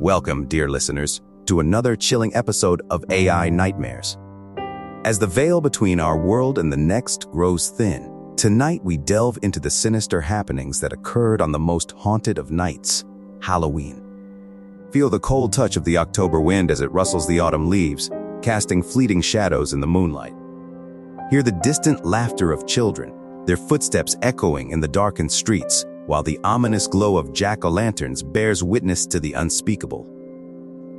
Welcome, dear listeners, to another chilling episode of AI Nightmares. As the veil between our world and the next grows thin, tonight we delve into the sinister happenings that occurred on the most haunted of nights, Halloween. Feel the cold touch of the October wind as it rustles the autumn leaves, casting fleeting shadows in the moonlight. Hear the distant laughter of children, their footsteps echoing in the darkened streets, while the ominous glow of jack-o'-lanterns bears witness to the unspeakable.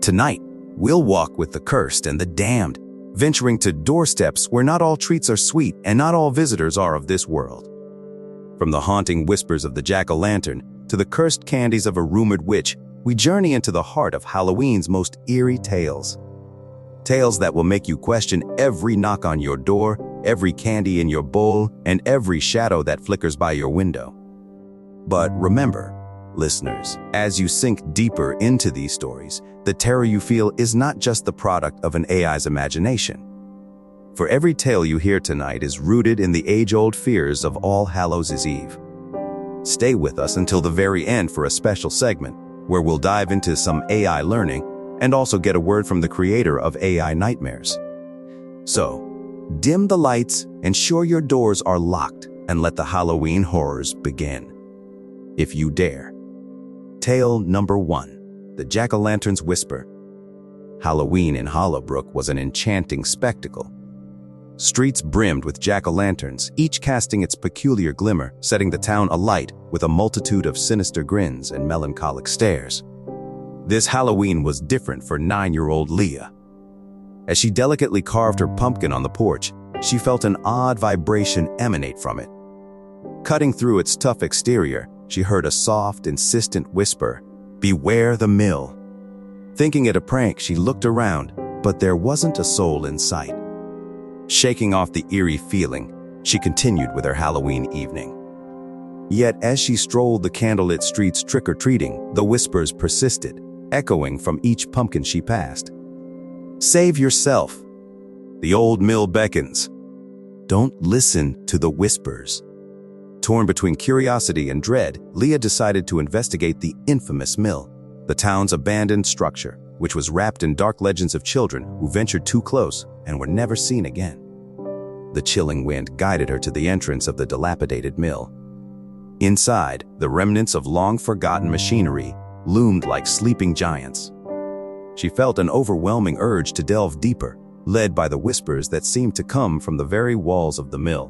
Tonight, we'll walk with the cursed and the damned, venturing to doorsteps where not all treats are sweet and not all visitors are of this world. From the haunting whispers of the jack-o'-lantern to the cursed candies of a rumored witch, we journey into the heart of Halloween's most eerie tales. Tales that will make you question every knock on your door, every candy in your bowl, and every shadow that flickers by your window. But remember, listeners, as you sink deeper into these stories, the terror you feel is not just the product of an AI's imagination. For every tale you hear tonight is rooted in the age-old fears of All Hallows' Eve. Stay with us until the very end for a special segment where we'll dive into some AI learning and also get a word from the creator of AI Nightmares. So, dim the lights, ensure your doors are locked, and let the Halloween horrors begin. If you dare. Tale number 1. The Jack-o'-Lantern's Whisper. Halloween in Hollowbrook was an enchanting spectacle. Streets brimmed with jack-o'-lanterns, each casting its peculiar glimmer, setting the town alight with a multitude of sinister grins and melancholic stares. This Halloween was different for 9-year-old Leah. As she delicately carved her pumpkin on the porch, she felt an odd vibration emanate from it. Cutting through its tough exterior, she heard a soft, insistent whisper, "Beware the mill." Thinking it a prank, she looked around, but there wasn't a soul in sight. Shaking off the eerie feeling, she continued with her Halloween evening. Yet as she strolled the candlelit streets trick-or-treating, the whispers persisted, echoing from each pumpkin she passed. "Save yourself. The old mill beckons." Don't listen to the whispers. Torn between curiosity and dread, Leah decided to investigate the infamous mill, the town's abandoned structure, which was wrapped in dark legends of children who ventured too close and were never seen again. The chilling wind guided her to the entrance of the dilapidated mill. Inside, the remnants of long-forgotten machinery loomed like sleeping giants. She felt an overwhelming urge to delve deeper, led by the whispers that seemed to come from the very walls of the mill.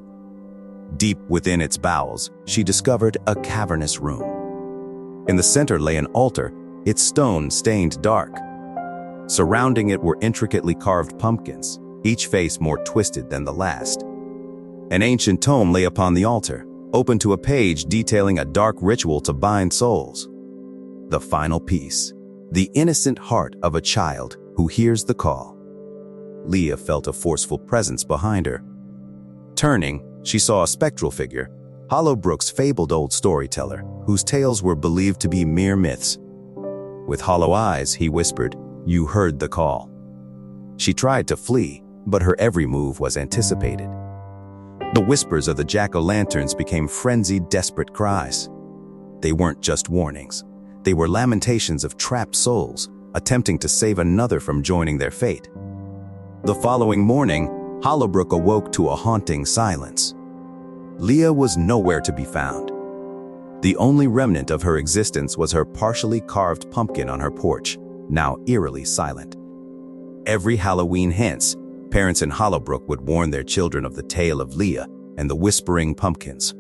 Deep within its bowels, she discovered a cavernous room. In the center lay an altar, its stone stained dark. Surrounding it were intricately carved pumpkins, each face more twisted than the last. An ancient tome lay upon the altar, open to a page detailing a dark ritual to bind souls. The final piece, the innocent heart of a child who hears the call. Leah felt a forceful presence behind her. Turning, she saw a spectral figure, Hollowbrook's fabled old storyteller, whose tales were believed to be mere myths. With hollow eyes, he whispered, "You heard the call." She tried to flee, but her every move was anticipated. The whispers of the jack-o'-lanterns became frenzied, desperate cries. They weren't just warnings. They were lamentations of trapped souls, attempting to save another from joining their fate. The following morning, Hollowbrook awoke to a haunting silence. Leah was nowhere to be found. The only remnant of her existence was her partially carved pumpkin on her porch, now eerily silent. Every Halloween hence, parents in Hollowbrook would warn their children of the tale of Leah and the whispering pumpkins.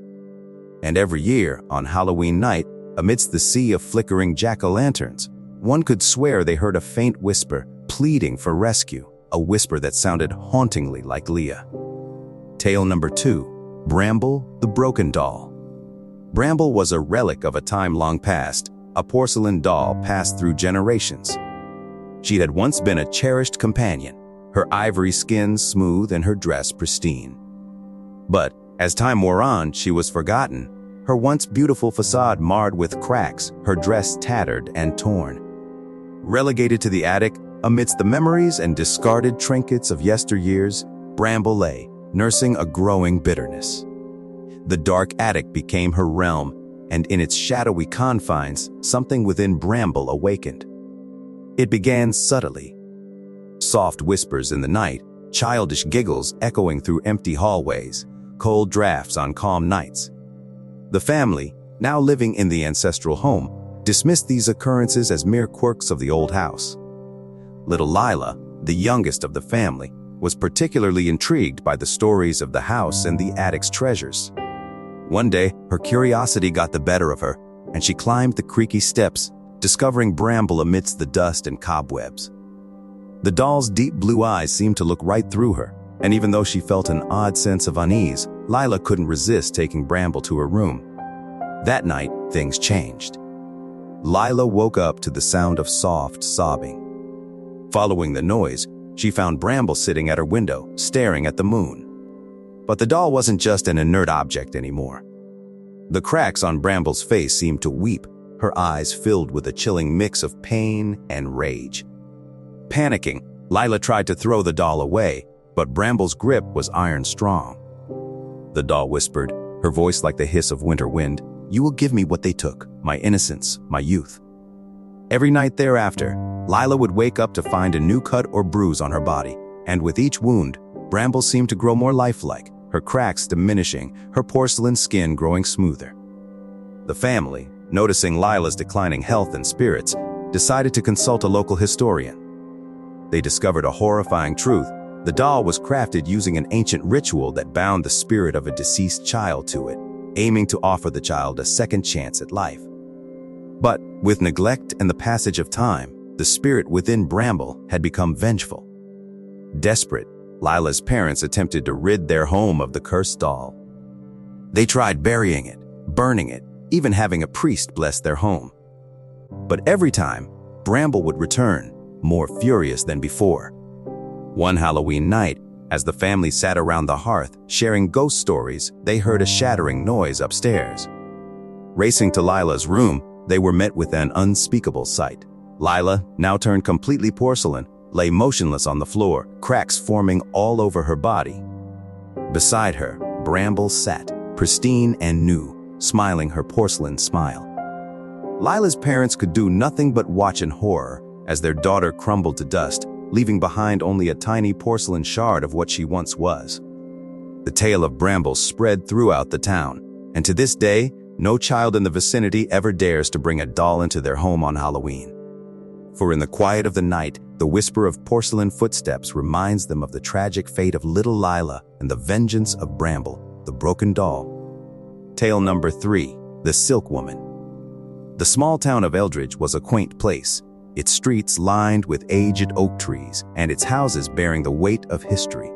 And every year, on Halloween night, amidst the sea of flickering jack-o'-lanterns, one could swear they heard a faint whisper pleading for rescue. A whisper that sounded hauntingly like Leah. Tale number 2. Bramble, the Broken Doll. Bramble was a relic of a time long past, a porcelain doll passed through generations. She had once been a cherished companion, her ivory skin smooth and her dress pristine. But as time wore on, she was forgotten, her once beautiful facade marred with cracks, her dress tattered and torn. Relegated to the attic, amidst the memories and discarded trinkets of yesteryears, Bramble lay, nursing a growing bitterness. The dark attic became her realm, and in its shadowy confines, something within Bramble awakened. It began subtly. Soft whispers in the night, childish giggles echoing through empty hallways, cold drafts on calm nights. The family, now living in the ancestral home, dismissed these occurrences as mere quirks of the old house. Little Lila, the youngest of the family, was particularly intrigued by the stories of the house and the attic's treasures. One day, her curiosity got the better of her, and she climbed the creaky steps, discovering Bramble amidst the dust and cobwebs. The doll's deep blue eyes seemed to look right through her, and even though she felt an odd sense of unease, Lila couldn't resist taking Bramble to her room. That night, things changed. Lila woke up to the sound of soft sobbing. Following the noise, she found Bramble sitting at her window, staring at the moon. But the doll wasn't just an inert object anymore. The cracks on Bramble's face seemed to weep, her eyes filled with a chilling mix of pain and rage. Panicking, Lila tried to throw the doll away, but Bramble's grip was iron strong. The doll whispered, her voice like the hiss of winter wind, "You will give me what they took, my innocence, my youth." Every night thereafter, Lila would wake up to find a new cut or bruise on her body, and with each wound, Bramble seemed to grow more lifelike, her cracks diminishing, her porcelain skin growing smoother. The family, noticing Lila's declining health and spirits, decided to consult a local historian. They discovered a horrifying truth. The doll was crafted using an ancient ritual that bound the spirit of a deceased child to it, aiming to offer the child a second chance at life. But with neglect and the passage of time, the spirit within Bramble had become vengeful. Desperate, Lila's parents attempted to rid their home of the cursed doll. They tried burying it, burning it, even having a priest bless their home. But every time, Bramble would return, more furious than before. One Halloween night, as the family sat around the hearth, sharing ghost stories, they heard a shattering noise upstairs. Racing to Lila's room, they were met with an unspeakable sight. Lila, now turned completely porcelain, lay motionless on the floor, cracks forming all over her body. Beside her, Bramble sat, pristine and new, smiling her porcelain smile. Lila's parents could do nothing but watch in horror as their daughter crumbled to dust, leaving behind only a tiny porcelain shard of what she once was. The tale of Bramble spread throughout the town, and to this day, no child in the vicinity ever dares to bring a doll into their home on Halloween. For in the quiet of the night, the whisper of porcelain footsteps reminds them of the tragic fate of little Lila and the vengeance of Bramble, the broken doll. Tale number 3, The Silk Woman. The small town of Eldridge was a quaint place, its streets lined with aged oak trees and its houses bearing the weight of history.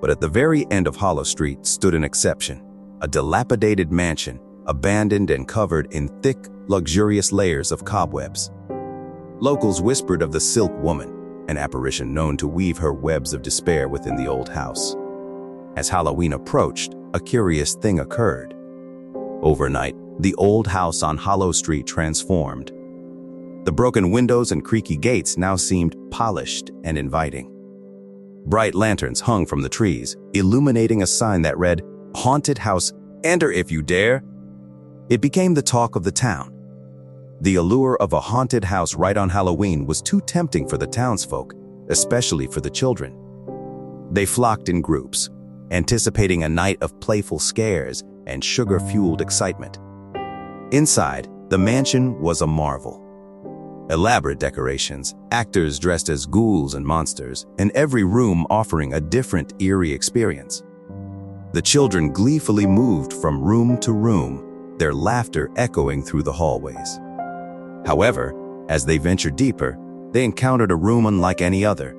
But at the very end of Hollow Street stood an exception, a dilapidated mansion, abandoned and covered in thick, luxurious layers of cobwebs. Locals whispered of the Silk Woman, an apparition known to weave her webs of despair within the old house. As Halloween approached, a curious thing occurred. Overnight, the old house on Hollow Street transformed. The broken windows and creaky gates now seemed polished and inviting. Bright lanterns hung from the trees, illuminating a sign that read, "Haunted House, Enter If You Dare." It became the talk of the town. The allure of a haunted house right on Halloween was too tempting for the townsfolk, especially for the children. They flocked in groups, anticipating a night of playful scares and sugar-fueled excitement. Inside, the mansion was a marvel. Elaborate decorations, actors dressed as ghouls and monsters, and every room offering a different eerie experience. The children gleefully moved from room to room, their laughter echoing through the hallways. However, as they ventured deeper, they encountered a room unlike any other.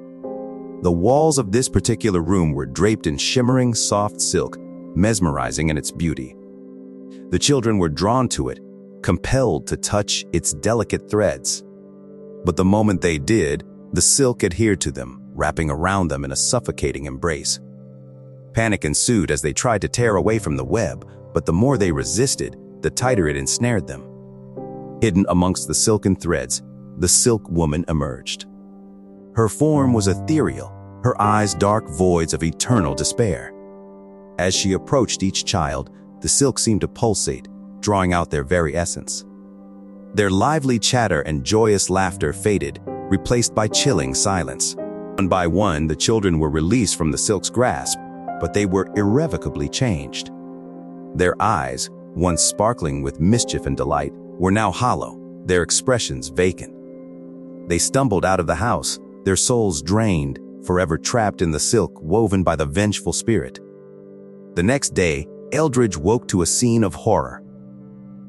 The walls of this particular room were draped in shimmering soft silk, mesmerizing in its beauty. The children were drawn to it, compelled to touch its delicate threads. But the moment they did, the silk adhered to them, wrapping around them in a suffocating embrace. Panic ensued as they tried to tear away from the web, but the more they resisted, the tighter it ensnared them. Hidden amongst the silken threads, the Silk Woman emerged. Her form was ethereal, her eyes dark voids of eternal despair. As she approached each child, the silk seemed to pulsate, drawing out their very essence. Their lively chatter and joyous laughter faded, replaced by chilling silence. One by one, the children were released from the silk's grasp, but they were irrevocably changed. Their eyes, once sparkling with mischief and delight, were now hollow, their expressions vacant. They stumbled out of the house, their souls drained, forever trapped in the silk woven by the vengeful spirit. The next day, Eldridge woke to a scene of horror.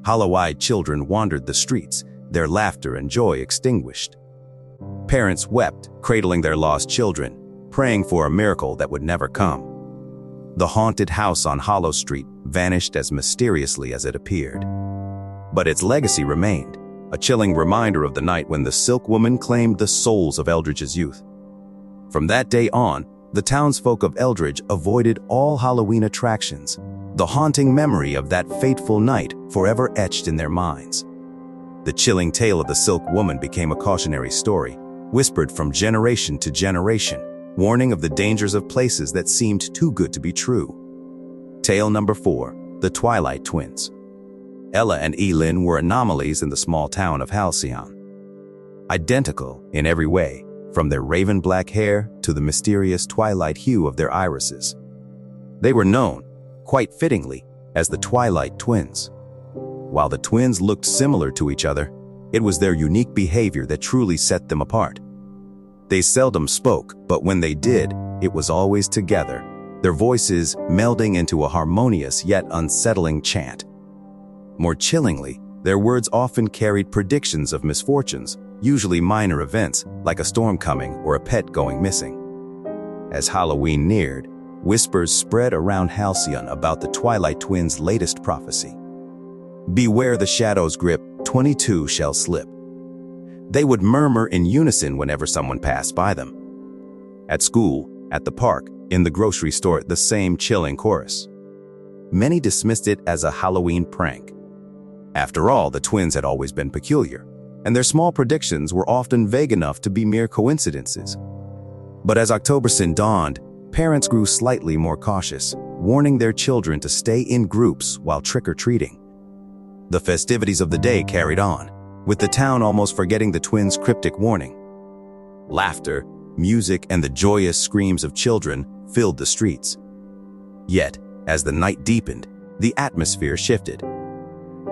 Hollow-eyed children wandered the streets, their laughter and joy extinguished. Parents wept, cradling their lost children, praying for a miracle that would never come. The haunted house on Hollow Street vanished as mysteriously as it appeared. But its legacy remained, a chilling reminder of the night when the Silk Woman claimed the souls of Eldridge's youth. From that day on, the townsfolk of Eldridge avoided all Halloween attractions, the haunting memory of that fateful night forever etched in their minds. The chilling tale of the Silk Woman became a cautionary story, whispered from generation to generation, warning of the dangers of places that seemed too good to be true. Tale number 4, the Twilight Twins. Ella and Elin were anomalies in the small town of Halcyon. Identical in every way, from their raven black hair to the mysterious twilight hue of their irises. They were known, quite fittingly, as the Twilight Twins. While the twins looked similar to each other, it was their unique behavior that truly set them apart. They seldom spoke, but when they did, it was always together, their voices melding into a harmonious yet unsettling chant. More chillingly, their words often carried predictions of misfortunes, usually minor events like a storm coming or a pet going missing. As Halloween neared, whispers spread around Halcyon about the Twilight Twins' latest prophecy. "Beware the shadow's grip, 22 shall slip." They would murmur in unison whenever someone passed by them. At school, at the park, in the grocery store, the same chilling chorus. Many dismissed it as a Halloween prank. After all, the twins had always been peculiar, and their small predictions were often vague enough to be mere coincidences. But as October sin dawned, parents grew slightly more cautious, warning their children to stay in groups while trick-or-treating. The festivities of the day carried on, with the town almost forgetting the twins' cryptic warning. Laughter, music, and the joyous screams of children filled the streets. Yet, as the night deepened, the atmosphere shifted.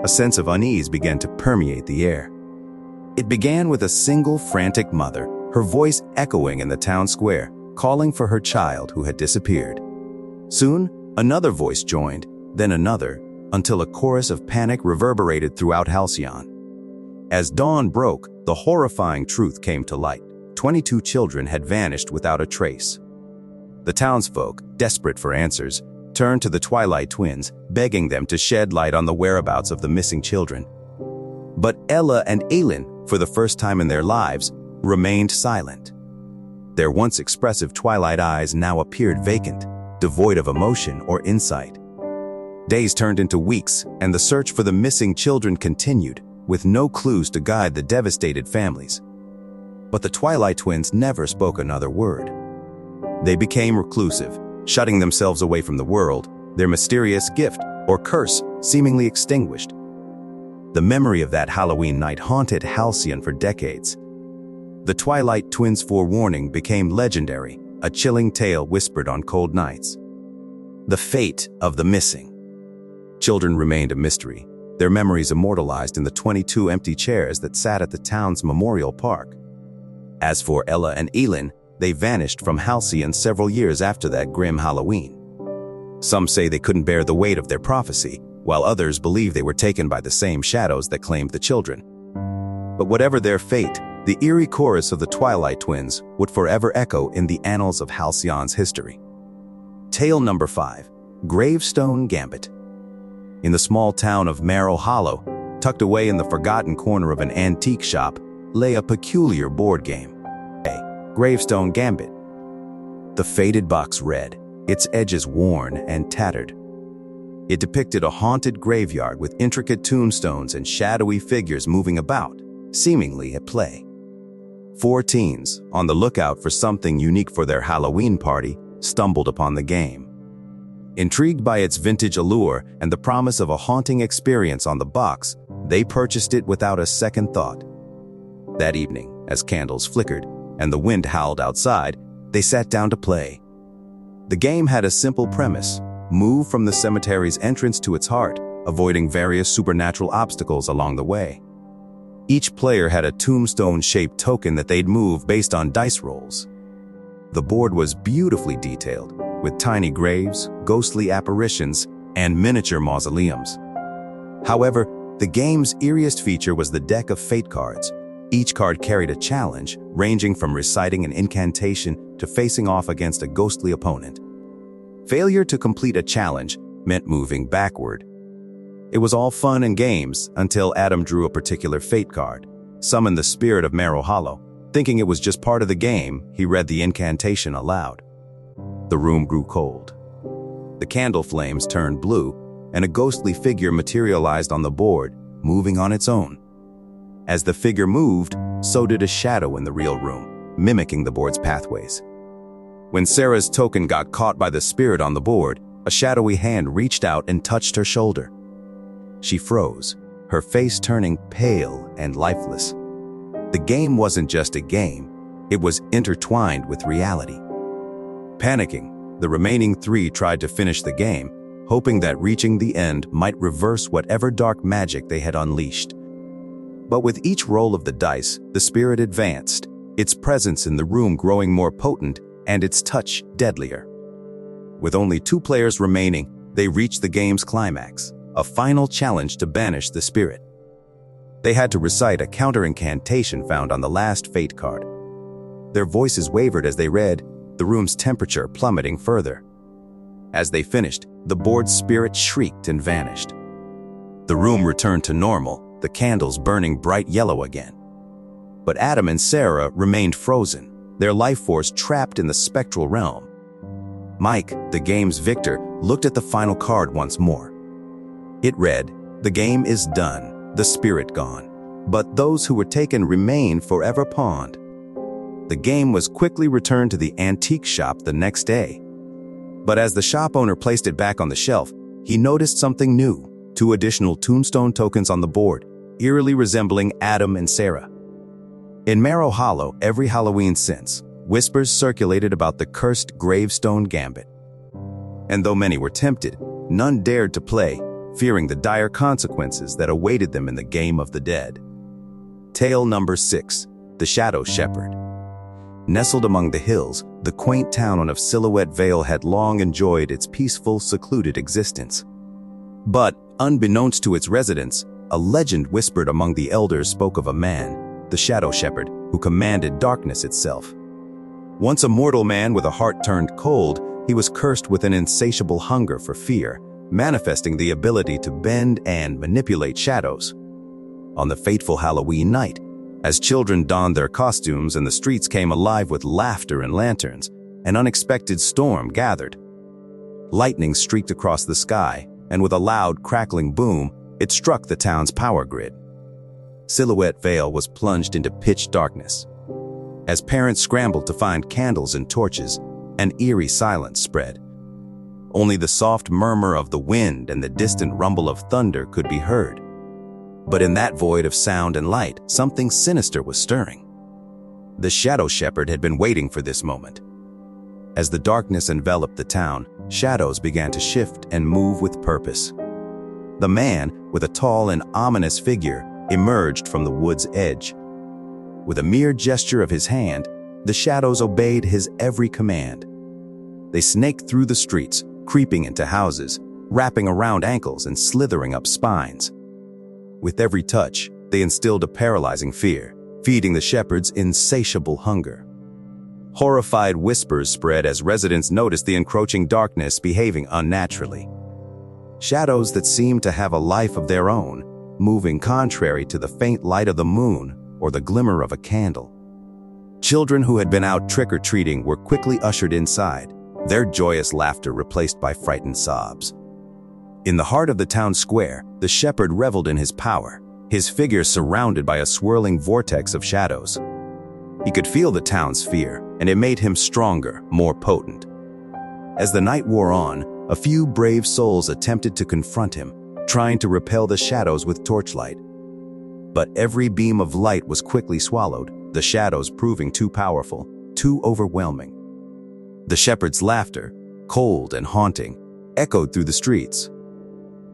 A sense of unease began to permeate the air. It began with a single frantic mother, her voice echoing in the town square, calling for her child who had disappeared. Soon, another voice joined, then another, until a chorus of panic reverberated throughout Halcyon. As dawn broke, the horrifying truth came to light. 22 children had vanished without a trace. The townsfolk, desperate for answers, turned to the Twilight Twins, begging them to shed light on the whereabouts of the missing children. But Ella and Elin, for the first time in their lives, remained silent. Their once expressive twilight eyes now appeared vacant, devoid of emotion or insight. Days turned into weeks, and the search for the missing children continued, with no clues to guide the devastated families. But the Twilight Twins never spoke another word. They became reclusive, shutting themselves away from the world, their mysterious gift, or curse, seemingly extinguished. The memory of that Halloween night haunted Halcyon for decades. The Twilight Twins' forewarning became legendary, a chilling tale whispered on cold nights. The fate of the missing children remained a mystery, their memories immortalized in the 22 empty chairs that sat at the town's memorial park. As for Ella and Elin, they vanished from Halcyon several years after that grim Halloween. Some say they couldn't bear the weight of their prophecy, while others believe they were taken by the same shadows that claimed the children. But whatever their fate, the eerie chorus of the Twilight Twins would forever echo in the annals of Halcyon's history. Tale number 5, Gravestone Gambit. In the small town of Marrow Hollow, tucked away in the forgotten corner of an antique shop, lay a peculiar board game, a Gravestone Gambit. The faded box read, its edges worn and tattered. It depicted a haunted graveyard with intricate tombstones and shadowy figures moving about, seemingly at play. 4 teens, on the lookout for something unique for their Halloween party, stumbled upon the game. Intrigued by its vintage allure and the promise of a haunting experience on the box, they purchased it without a second thought. That evening, as candles flickered and the wind howled outside, they sat down to play. The game had a simple premise: move from the cemetery's entrance to its heart, avoiding various supernatural obstacles along the way. Each player had a tombstone-shaped token that they'd move based on dice rolls. The board was beautifully detailed, with tiny graves, ghostly apparitions, and miniature mausoleums. However, the game's eeriest feature was the deck of fate cards. Each card carried a challenge, ranging from reciting an incantation to facing off against a ghostly opponent. Failure to complete a challenge meant moving backward. It was all fun and games until Adam drew a particular fate card, summoned the spirit of Marrow Hollow. Thinking it was just part of the game, he read the incantation aloud. The room grew cold. The candle flames turned blue, and a ghostly figure materialized on the board, moving on its own. As the figure moved, so did a shadow in the real room, mimicking the board's pathways. When Sarah's token got caught by the spirit on the board, a shadowy hand reached out and touched her shoulder. She froze, her face turning pale and lifeless. The game wasn't just a game, it was intertwined with reality. Panicking, the remaining three tried to finish the game, hoping that reaching the end might reverse whatever dark magic they had unleashed. But with each roll of the dice, the spirit advanced, its presence in the room growing more potent and its touch deadlier. With only two players remaining, they reached the game's climax, a final challenge to banish the spirit. They had to recite a counter incantation found on the last fate card. Their voices wavered as they read, the room's temperature plummeting further. As they finished, the board's spirit shrieked and vanished. The room returned to normal, the candles burning bright yellow again. But Adam and Sarah remained frozen, their life force trapped in the spectral realm. Mike, the game's victor, looked at the final card once more. It read, "The game is done, the spirit gone, but those who were taken remain forever pawned." The game was quickly returned to the antique shop the next day. But as the shop owner placed it back on the shelf, he noticed something new: two additional tombstone tokens on the board, eerily resembling Adam and Sarah. In Marrow Hollow, every Halloween since, whispers circulated about the cursed Gravestone Gambit. And though many were tempted, none dared to play, fearing the dire consequences that awaited them in the game of the dead. Tale number 6, The Shadow Shepherd. Nestled among the hills, the quaint town of Silhouette Vale had long enjoyed its peaceful, secluded existence. But, unbeknownst to its residents, a legend whispered among the elders spoke of a man, the Shadow Shepherd, who commanded darkness itself. Once a mortal man with a heart turned cold, he was cursed with an insatiable hunger for fear, manifesting the ability to bend and manipulate shadows. On the fateful Halloween night, as children donned their costumes and the streets came alive with laughter and lanterns, an unexpected storm gathered. Lightning streaked across the sky, and with a loud, crackling boom, it struck the town's power grid. Silhouette Vale was plunged into pitch darkness. As parents scrambled to find candles and torches, an eerie silence spread. Only the soft murmur of the wind and the distant rumble of thunder could be heard. But in that void of sound and light, something sinister was stirring. The Shadow Shepherd had been waiting for this moment. As the darkness enveloped the town, shadows began to shift and move with purpose. The man, with a tall and ominous figure, emerged from the wood's edge. With a mere gesture of his hand, the shadows obeyed his every command. They snaked through the streets, creeping into houses, wrapping around ankles and slithering up spines. With every touch, they instilled a paralyzing fear, feeding the shepherd's insatiable hunger. Horrified whispers spread as residents noticed the encroaching darkness behaving unnaturally. Shadows that seemed to have a life of their own, moving contrary to the faint light of the moon or the glimmer of a candle. Children who had been out trick-or-treating were quickly ushered inside, their joyous laughter replaced by frightened sobs. In the heart of the town square, the shepherd reveled in his power, his figure surrounded by a swirling vortex of shadows. He could feel the town's fear, and it made him stronger, more potent. As the night wore on, A few brave souls attempted to confront him, trying to repel the shadows with torchlight. But every beam of light was quickly swallowed, the shadows proving too powerful, too overwhelming. The shepherd's laughter, cold and haunting, echoed through the streets.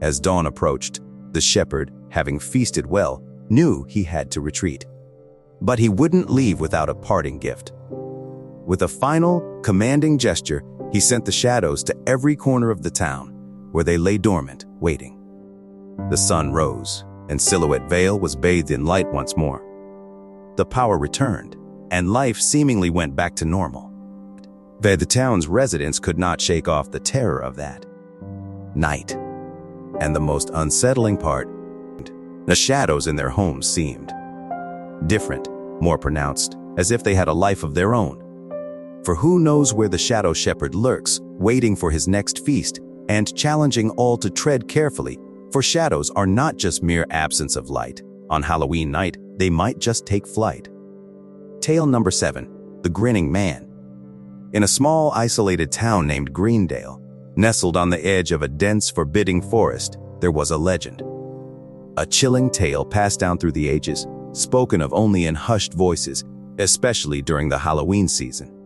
As dawn approached, the shepherd, having feasted well, knew he had to retreat. But he wouldn't leave without a parting gift. With a final, commanding gesture, he sent the shadows to every corner of the town, where they lay dormant, waiting. The sun rose, and Silhouette Vale was bathed in light once more. The power returned, and life seemingly went back to normal. Though the town's residents could not shake off the terror of that night. And the most unsettling part, the shadows in their homes seemed different, more pronounced, as if they had a life of their own. For who knows where the Shadow Shepherd lurks, waiting for his next feast, and challenging all to tread carefully, for shadows are not just mere absence of light. On Halloween night, they might just take flight. Tale number 7, The Grinning Man. In a small, isolated town named Greendale, nestled on the edge of a dense, forbidding forest, there was a legend. A chilling tale passed down through the ages, spoken of only in hushed voices, especially during the Halloween season.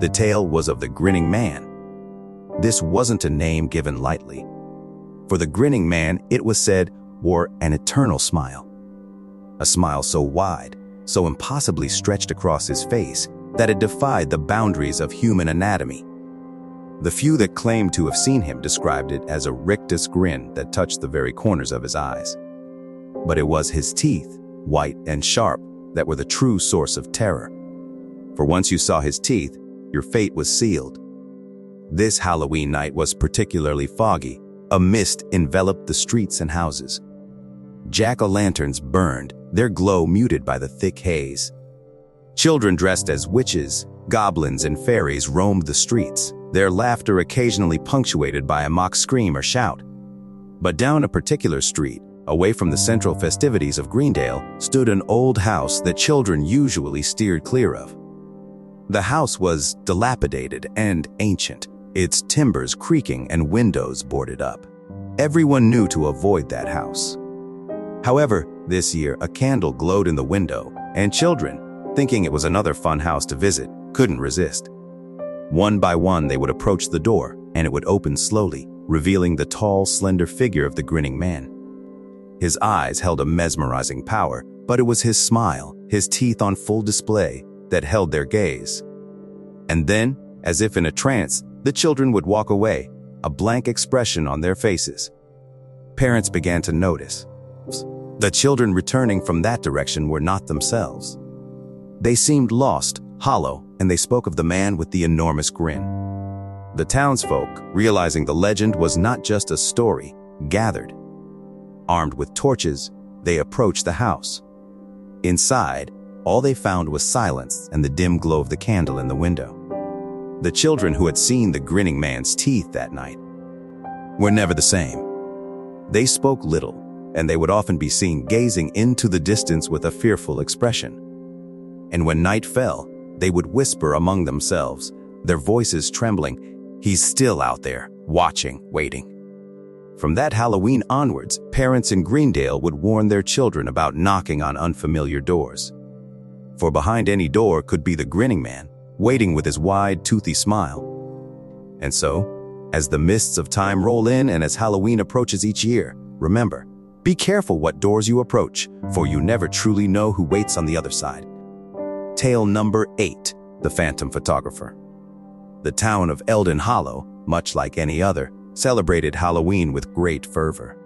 The tale was of the Grinning Man. This wasn't a name given lightly. For the Grinning Man, it was said, wore an eternal smile. A smile so wide, so impossibly stretched across his face, that it defied the boundaries of human anatomy. The few that claimed to have seen him described it as a rictus grin that touched the very corners of his eyes. But it was his teeth, white and sharp, that were the true source of terror. For once you saw his teeth, your fate was sealed. This Halloween night was particularly foggy. A mist enveloped the streets and houses. Jack-o'-lanterns burned, their glow muted by the thick haze. Children dressed as witches, goblins, and fairies roamed the streets, their laughter occasionally punctuated by a mock scream or shout. But down a particular street, away from the central festivities of Greendale, stood an old house that children usually steered clear of. The house was dilapidated and ancient, its timbers creaking and windows boarded up. Everyone knew to avoid that house. However, this year a candle glowed in the window, and children, thinking it was another fun house to visit, couldn't resist. One by one they would approach the door, and it would open slowly, revealing the tall, slender figure of the Grinning Man. His eyes held a mesmerizing power, but it was his smile, his teeth on full display, that held their gaze. And then, as if in a trance, the children would walk away, a blank expression on their faces. Parents began to notice. The children returning from that direction were not themselves. They seemed lost, hollow, and they spoke of the man with the enormous grin. The townsfolk, realizing the legend was not just a story, gathered. Armed with torches, they approached the house. Inside, all they found was silence and the dim glow of the candle in the window. The children who had seen the Grinning Man's teeth that night were never the same. They spoke little, and they would often be seen gazing into the distance with a fearful expression. And when night fell, they would whisper among themselves, their voices trembling, "He's still out there, watching, waiting." From that Halloween onwards, parents in Greendale would warn their children about knocking on unfamiliar doors. For behind any door could be the Grinning Man, waiting with his wide, toothy smile. And so, as the mists of time roll in and as Halloween approaches each year, remember, be careful what doors you approach, for you never truly know who waits on the other side. Tale number 8, The Phantom Photographer. The town of Eldon Hollow, much like any other, celebrated Halloween with great fervor.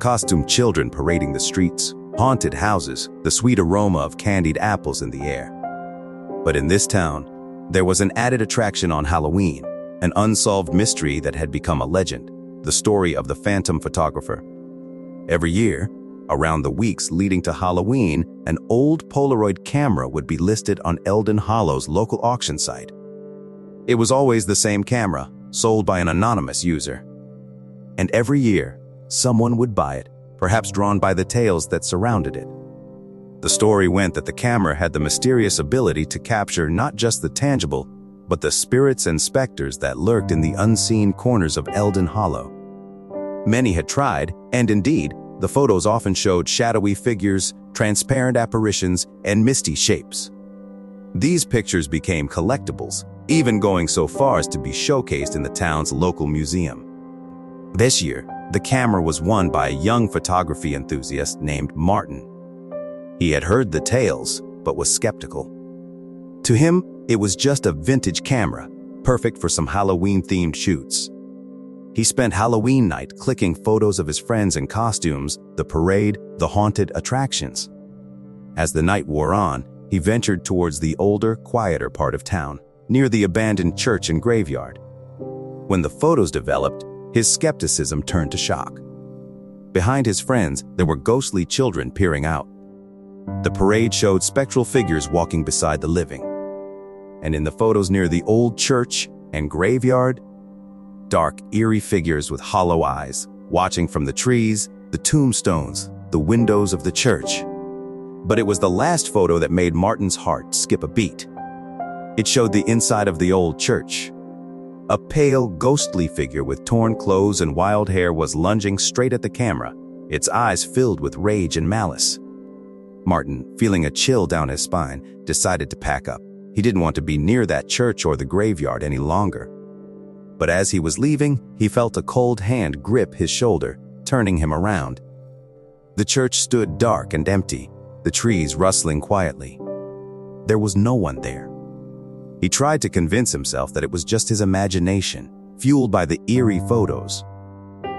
Costumed children parading the streets, haunted houses, the sweet aroma of candied apples in the air. But in this town, there was an added attraction on Halloween, an unsolved mystery that had become a legend, the story of the Phantom Photographer. Every year, around the weeks leading to Halloween, an old Polaroid camera would be listed on Eldon Hollow's local auction site. It was always the same camera, sold by an anonymous user. And every year, someone would buy it, perhaps drawn by the tales that surrounded it. The story went that the camera had the mysterious ability to capture not just the tangible, but the spirits and specters that lurked in the unseen corners of Eldon Hollow. Many had tried, and indeed, the photos often showed shadowy figures, transparent apparitions, and misty shapes. These pictures became collectibles, even going so far as to be showcased in the town's local museum. This year, the camera was won by a young photography enthusiast named Martin. He had heard the tales, but was skeptical. To him, it was just a vintage camera, perfect for some Halloween-themed shoots. He spent Halloween night clicking photos of his friends in costumes, the parade, the haunted attractions. As the night wore on, he ventured towards the older, quieter part of town, near the abandoned church and graveyard. When the photos developed, his skepticism turned to shock. Behind his friends, there were ghostly children peering out. The parade showed spectral figures walking beside the living. And in the photos near the old church and graveyard, dark, eerie figures with hollow eyes, watching from the trees, the tombstones, the windows of the church. But it was the last photo that made Martin's heart skip a beat. It showed the inside of the old church. A pale, ghostly figure with torn clothes and wild hair was lunging straight at the camera, its eyes filled with rage and malice. Martin, feeling a chill down his spine, decided to pack up. He didn't want to be near that church or the graveyard any longer. But as he was leaving, he felt a cold hand grip his shoulder, turning him around. The church stood dark and empty, the trees rustling quietly. There was no one there. He tried to convince himself that it was just his imagination, fueled by the eerie photos.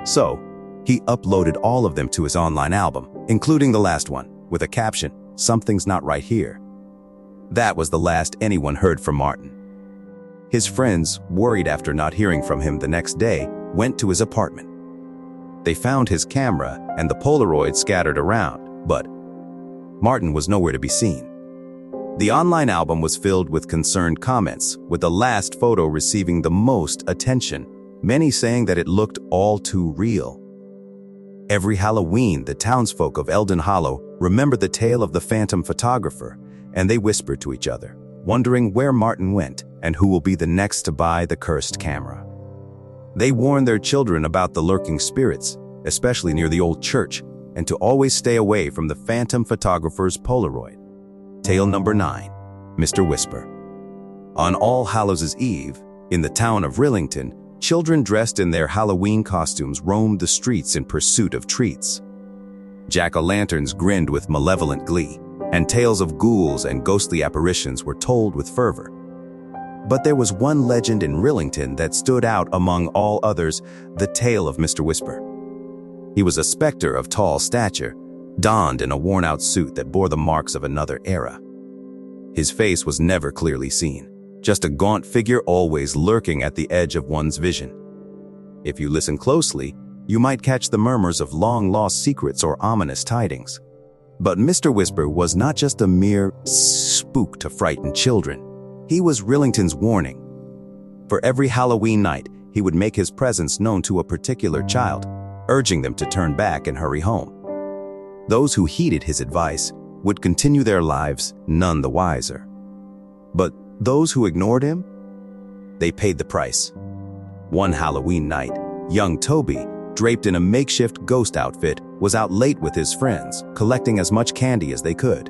So, he uploaded all of them to his online album, including the last one, with a caption, "Something's not right here." That was the last anyone heard from Martin. His friends, worried after not hearing from him the next day, went to his apartment. They found his camera and the Polaroid scattered around, but Martin was nowhere to be seen. The online album was filled with concerned comments, with the last photo receiving the most attention, many saying that it looked all too real. Every Halloween, the townsfolk of Eldon Hollow remembered the tale of the Phantom Photographer, and they whispered to each other, wondering where Martin went and who will be the next to buy the cursed camera. They warned their children about the lurking spirits, especially near the old church, and to always stay away from the Phantom Photographer's Polaroid. Tale number 9, Mr. Whisper. On All Hallows' Eve, in the town of Rillington, children dressed in their Halloween costumes roamed the streets in pursuit of treats. Jack-o'-lanterns grinned with malevolent glee, and tales of ghouls and ghostly apparitions were told with fervor. But there was one legend in Rillington that stood out among all others, the tale of Mr. Whisper. He was a specter of tall stature, donned in a worn-out suit that bore the marks of another era. His face was never clearly seen, just a gaunt figure always lurking at the edge of one's vision. If you listen closely, you might catch the murmurs of long-lost secrets or ominous tidings. But Mr. Whisper was not just a mere spook to frighten children. He was Rillington's warning. For every Halloween night, he would make his presence known to a particular child, urging them to turn back and hurry home. Those who heeded his advice would continue their lives none the wiser. But those who ignored him? They paid the price. One Halloween night, young Toby, draped in a makeshift ghost outfit, was out late with his friends, collecting as much candy as they could.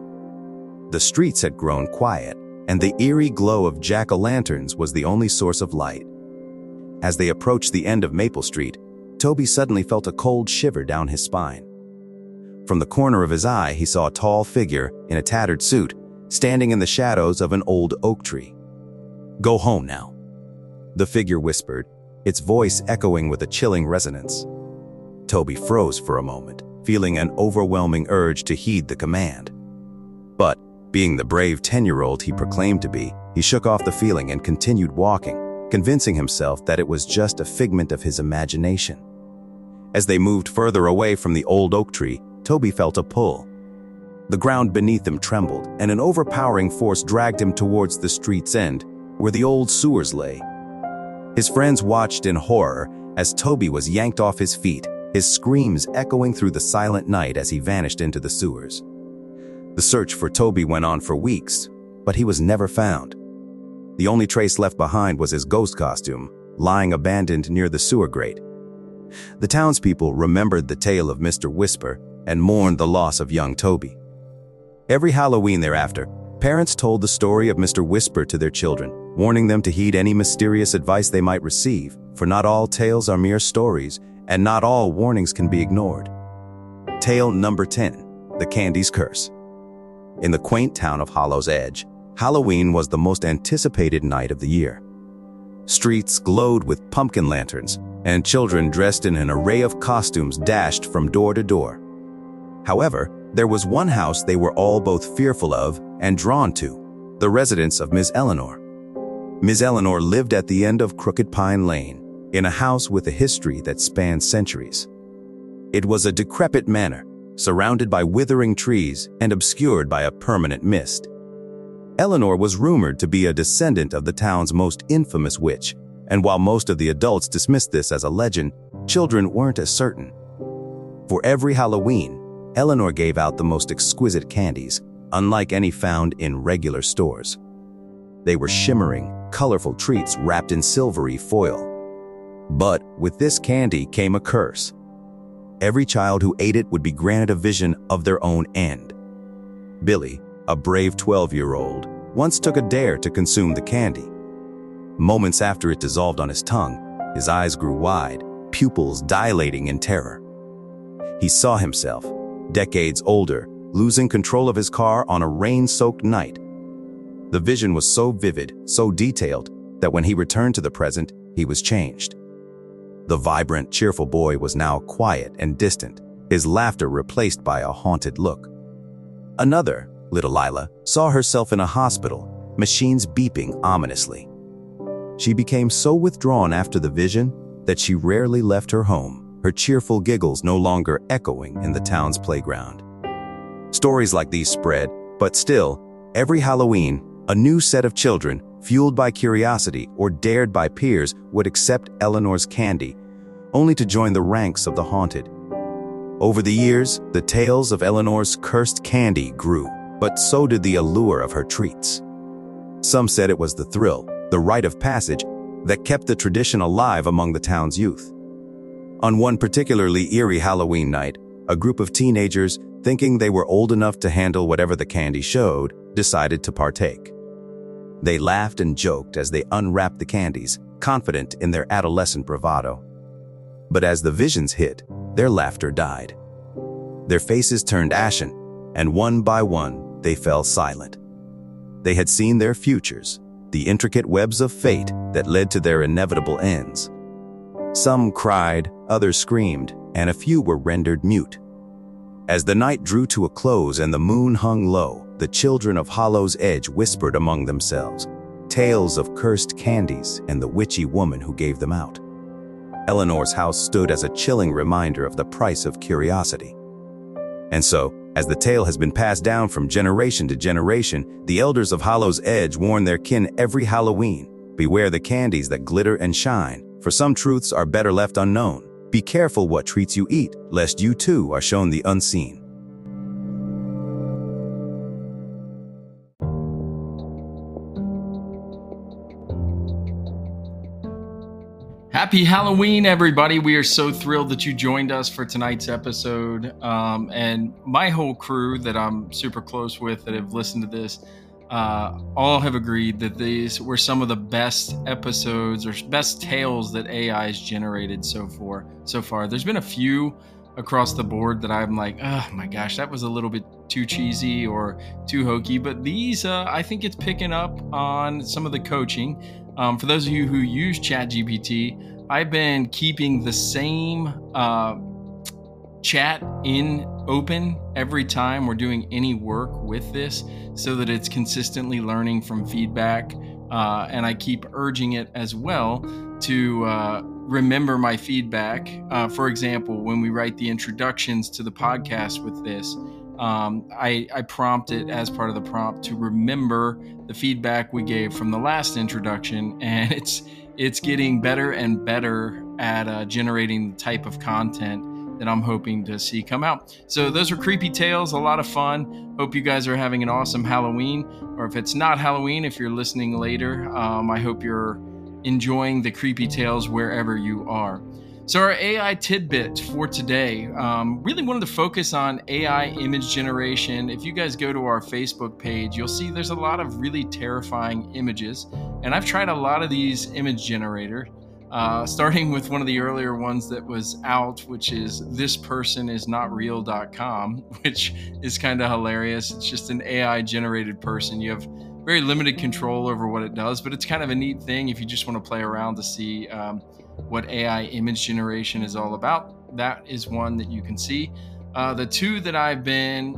The streets had grown quiet, and the eerie glow of jack-o'-lanterns was the only source of light. As they approached the end of Maple Street, Toby suddenly felt a cold shiver down his spine. From the corner of his eye, he saw a tall figure in a tattered suit, standing in the shadows of an old oak tree. "Go home now," the figure whispered, its voice echoing with a chilling resonance. Toby froze for a moment, feeling an overwhelming urge to heed the command. But, being the brave 10-year-old he proclaimed to be, he shook off the feeling and continued walking, convincing himself that it was just a figment of his imagination. As they moved further away from the old oak tree, Toby felt a pull. The ground beneath him trembled, and an overpowering force dragged him towards the street's end, where the old sewers lay. His friends watched in horror as Toby was yanked off his feet, his screams echoing through the silent night as he vanished into the sewers. The search for Toby went on for weeks, but he was never found. The only trace left behind was his ghost costume, lying abandoned near the sewer grate. The townspeople remembered the tale of Mr. Whisper and mourned the loss of young Toby. Every Halloween thereafter, parents told the story of Mr. Whisper to their children, warning them to heed any mysterious advice they might receive, for not all tales are mere stories, and not all warnings can be ignored. Tale number 10, The Candy's Curse. In the quaint town of Hollow's Edge, Halloween was the most anticipated night of the year. Streets glowed with pumpkin lanterns, and children dressed in an array of costumes dashed from door to door. However, there was one house they were all both fearful of and drawn to, the residence of Ms. Eleanor. Ms. Eleanor lived at the end of Crooked Pine Lane, in a house with a history that spanned centuries. It was a decrepit manor, surrounded by withering trees and obscured by a permanent mist. Eleanor was rumored to be a descendant of the town's most infamous witch, and while most of the adults dismissed this as a legend, children weren't as certain. For every Halloween, Eleanor gave out the most exquisite candies, unlike any found in regular stores. They were shimmering, colorful treats wrapped in silvery foil. But with this candy came a curse. Every child who ate it would be granted a vision of their own end. Billy, a brave 12-year-old, once took a dare to consume the candy. Moments after it dissolved on his tongue, his eyes grew wide, pupils dilating in terror. He saw himself, decades older, losing control of his car on a rain-soaked night. The vision was so vivid, so detailed, that when he returned to the present, he was changed. The vibrant, cheerful boy was now quiet and distant, his laughter replaced by a haunted look. Another, little Lila, saw herself in a hospital, machines beeping ominously. She became so withdrawn after the vision that she rarely left her home, her cheerful giggles no longer echoing in the town's playground. Stories like these spread, but still, every Halloween, a new set of children, fueled by curiosity or dared by peers, would accept Eleanor's candy, only to join the ranks of the haunted. Over the years, the tales of Eleanor's cursed candy grew, but so did the allure of her treats. Some said it was the thrill, the rite of passage, that kept the tradition alive among the town's youth. On one particularly eerie Halloween night, a group of teenagers, thinking they were old enough to handle whatever the candy showed, decided to partake. They laughed and joked as they unwrapped the candies, confident in their adolescent bravado. But as the visions hit, their laughter died. Their faces turned ashen, and one by one, they fell silent. They had seen their futures, the intricate webs of fate that led to their inevitable ends. Some cried, others screamed, and a few were rendered mute. As the night drew to a close and the moon hung low, the children of Hollow's Edge whispered among themselves, tales of cursed candies and the witchy woman who gave them out. Eleanor's house stood as a chilling reminder of the price of curiosity. And so, as the tale has been passed down from generation to generation, the elders of Hollow's Edge warn their kin every Halloween. Beware the candies that glitter and shine, for some truths are better left unknown. Be careful what treats you eat, lest you too are shown the unseen. Happy Halloween, everybody. We are so thrilled that you joined us for tonight's episode. And my whole crew that I'm super close with that have listened to this, all have agreed that these were some of the best episodes or best tales that AI has generated so far. There's been a few across the board that I'm like, oh my gosh, that was a little bit too cheesy or too hokey. But these, I think it's picking up on some of the coaching. For those of you who use ChatGPT, I've been keeping the same chat in open every time we're doing any work with this so that it's consistently learning from feedback. And I keep urging it as well to remember my feedback. For example, when we write the introductions to the podcast with this, I prompt it as part of the prompt to remember the feedback we gave from the last introduction, and it's getting better and better at generating the type of content that I'm hoping to see come out. So those were Creepy Tales, a lot of fun. Hope you guys are having an awesome Halloween, or if it's not Halloween, if you're listening later, I hope you're enjoying the Creepy Tales wherever you are. So our AI tidbit for today, really wanted to focus on AI image generation. If you guys go to our Facebook page, you'll see there's a lot of really terrifying images. And I've tried a lot of these image generators, starting with one of the earlier ones that was out, which is thispersonisnotreal.com, which is kind of hilarious. It's just an AI generated person. You have very limited control over what it does, but it's kind of a neat thing if you just want to play around to see what AI image generation is all about. That is one that you can see. The two that I've been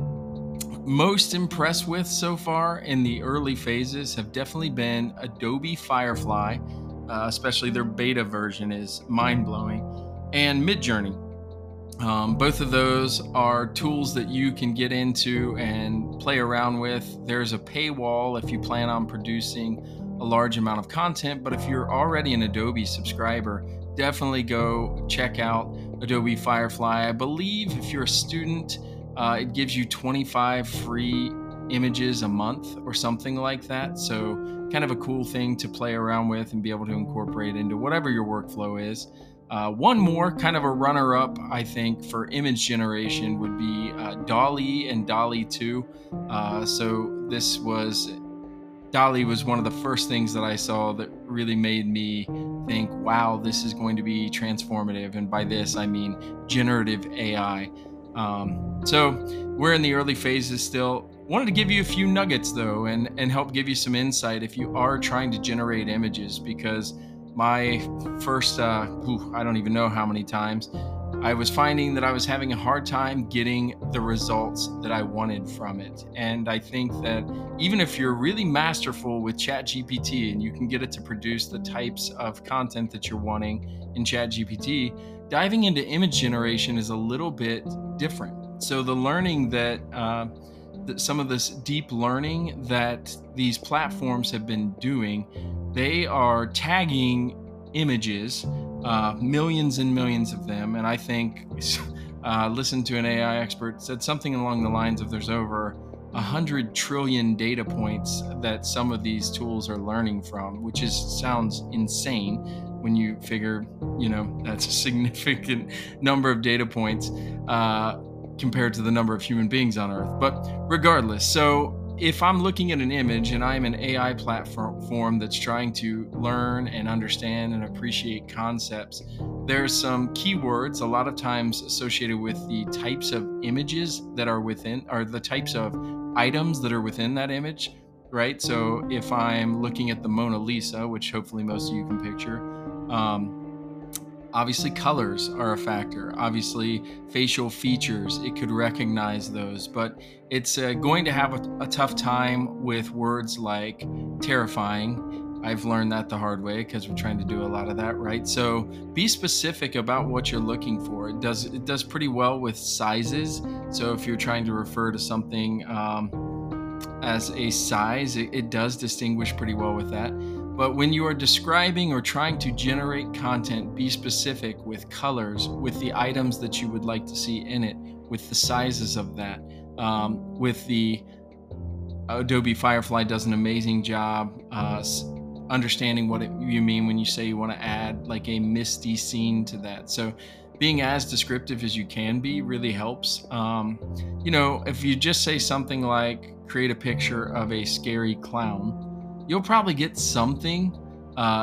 most impressed with so far in the early phases have definitely been Adobe Firefly, especially their beta version is mind-blowing, and Midjourney. Both of those are tools that you can get into and play around with. There's a paywall if you plan on producing a large amount of content, but if you're already an Adobe subscriber, definitely go check out Adobe Firefly. I believe if you're a student, it gives you 25 free images a month or something like that. So kind of a cool thing to play around with and be able to incorporate into whatever your workflow is. One more, kind of a runner-up, I think, for image generation would be DALL-E and DALL-E 2. So this was... DALL-E was one of the first things that I saw that really made me think, wow, this is going to be transformative. And by this, I mean generative AI. So we're in the early phases still. Wanted to give you a few nuggets, though, and help give you some insight if you are trying to generate images, because my first, I don't even know how many times, I was finding that I was having a hard time getting the results that I wanted from it. And I think that even if you're really masterful with ChatGPT and you can get it to produce the types of content that you're wanting in ChatGPT, diving into image generation is a little bit different. So the learning that, some of this deep learning that these platforms have been doing, they are tagging images, millions and millions of them. And I think, listened to an AI expert, said something along the lines of there's over 100 trillion data points that some of these tools are learning from, which is sounds insane when you figure, you know, that's a significant number of data points compared to the number of human beings on Earth. But regardless, so if I'm looking at an image and I'm an AI platform that's trying to learn and understand and appreciate concepts, there's some keywords a lot of times associated with the types of images that are within, or the types of items that are within that image, right? So if I'm looking at the Mona Lisa, which hopefully most of you can picture, obviously colors are a factor, obviously facial features, it could recognize those, but it's going to have a tough time with words like terrifying. I've learned that the hard way because we're trying to do a lot of that, right? So be specific about what you're looking for. It does pretty well with sizes. So if you're trying to refer to something as a size, it does distinguish pretty well with that. But when you are describing or trying to generate content, be specific with colors, with the items that you would like to see in it, with the sizes of that. With the Adobe Firefly does an amazing job understanding what you mean when you say you want to add like a misty scene to that. So being as descriptive as you can be really helps. You know, if you just say something like create a picture of a scary clown, you'll probably get something.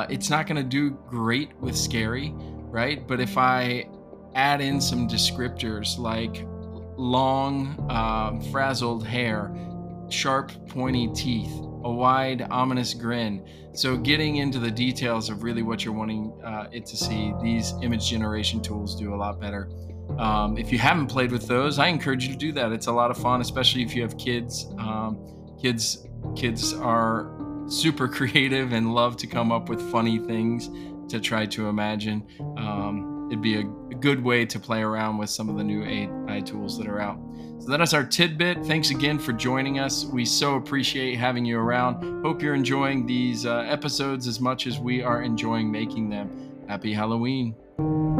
It's not gonna do great with scary, right? But if I add in some descriptors like long, frazzled hair, sharp, pointy teeth, a wide, ominous grin. So getting into the details of really what you're wanting it to see, these image generation tools do a lot better. If you haven't played with those, I encourage you to do that. It's a lot of fun, especially if you have kids. Kids are super creative and love to come up with funny things to try to imagine. It'd be a good way to play around with some of the new AI tools that are out. So that is our tidbit. Thanks again for joining us. We so appreciate having you around. Hope you're enjoying these episodes as much as we are enjoying making them. Happy Halloween.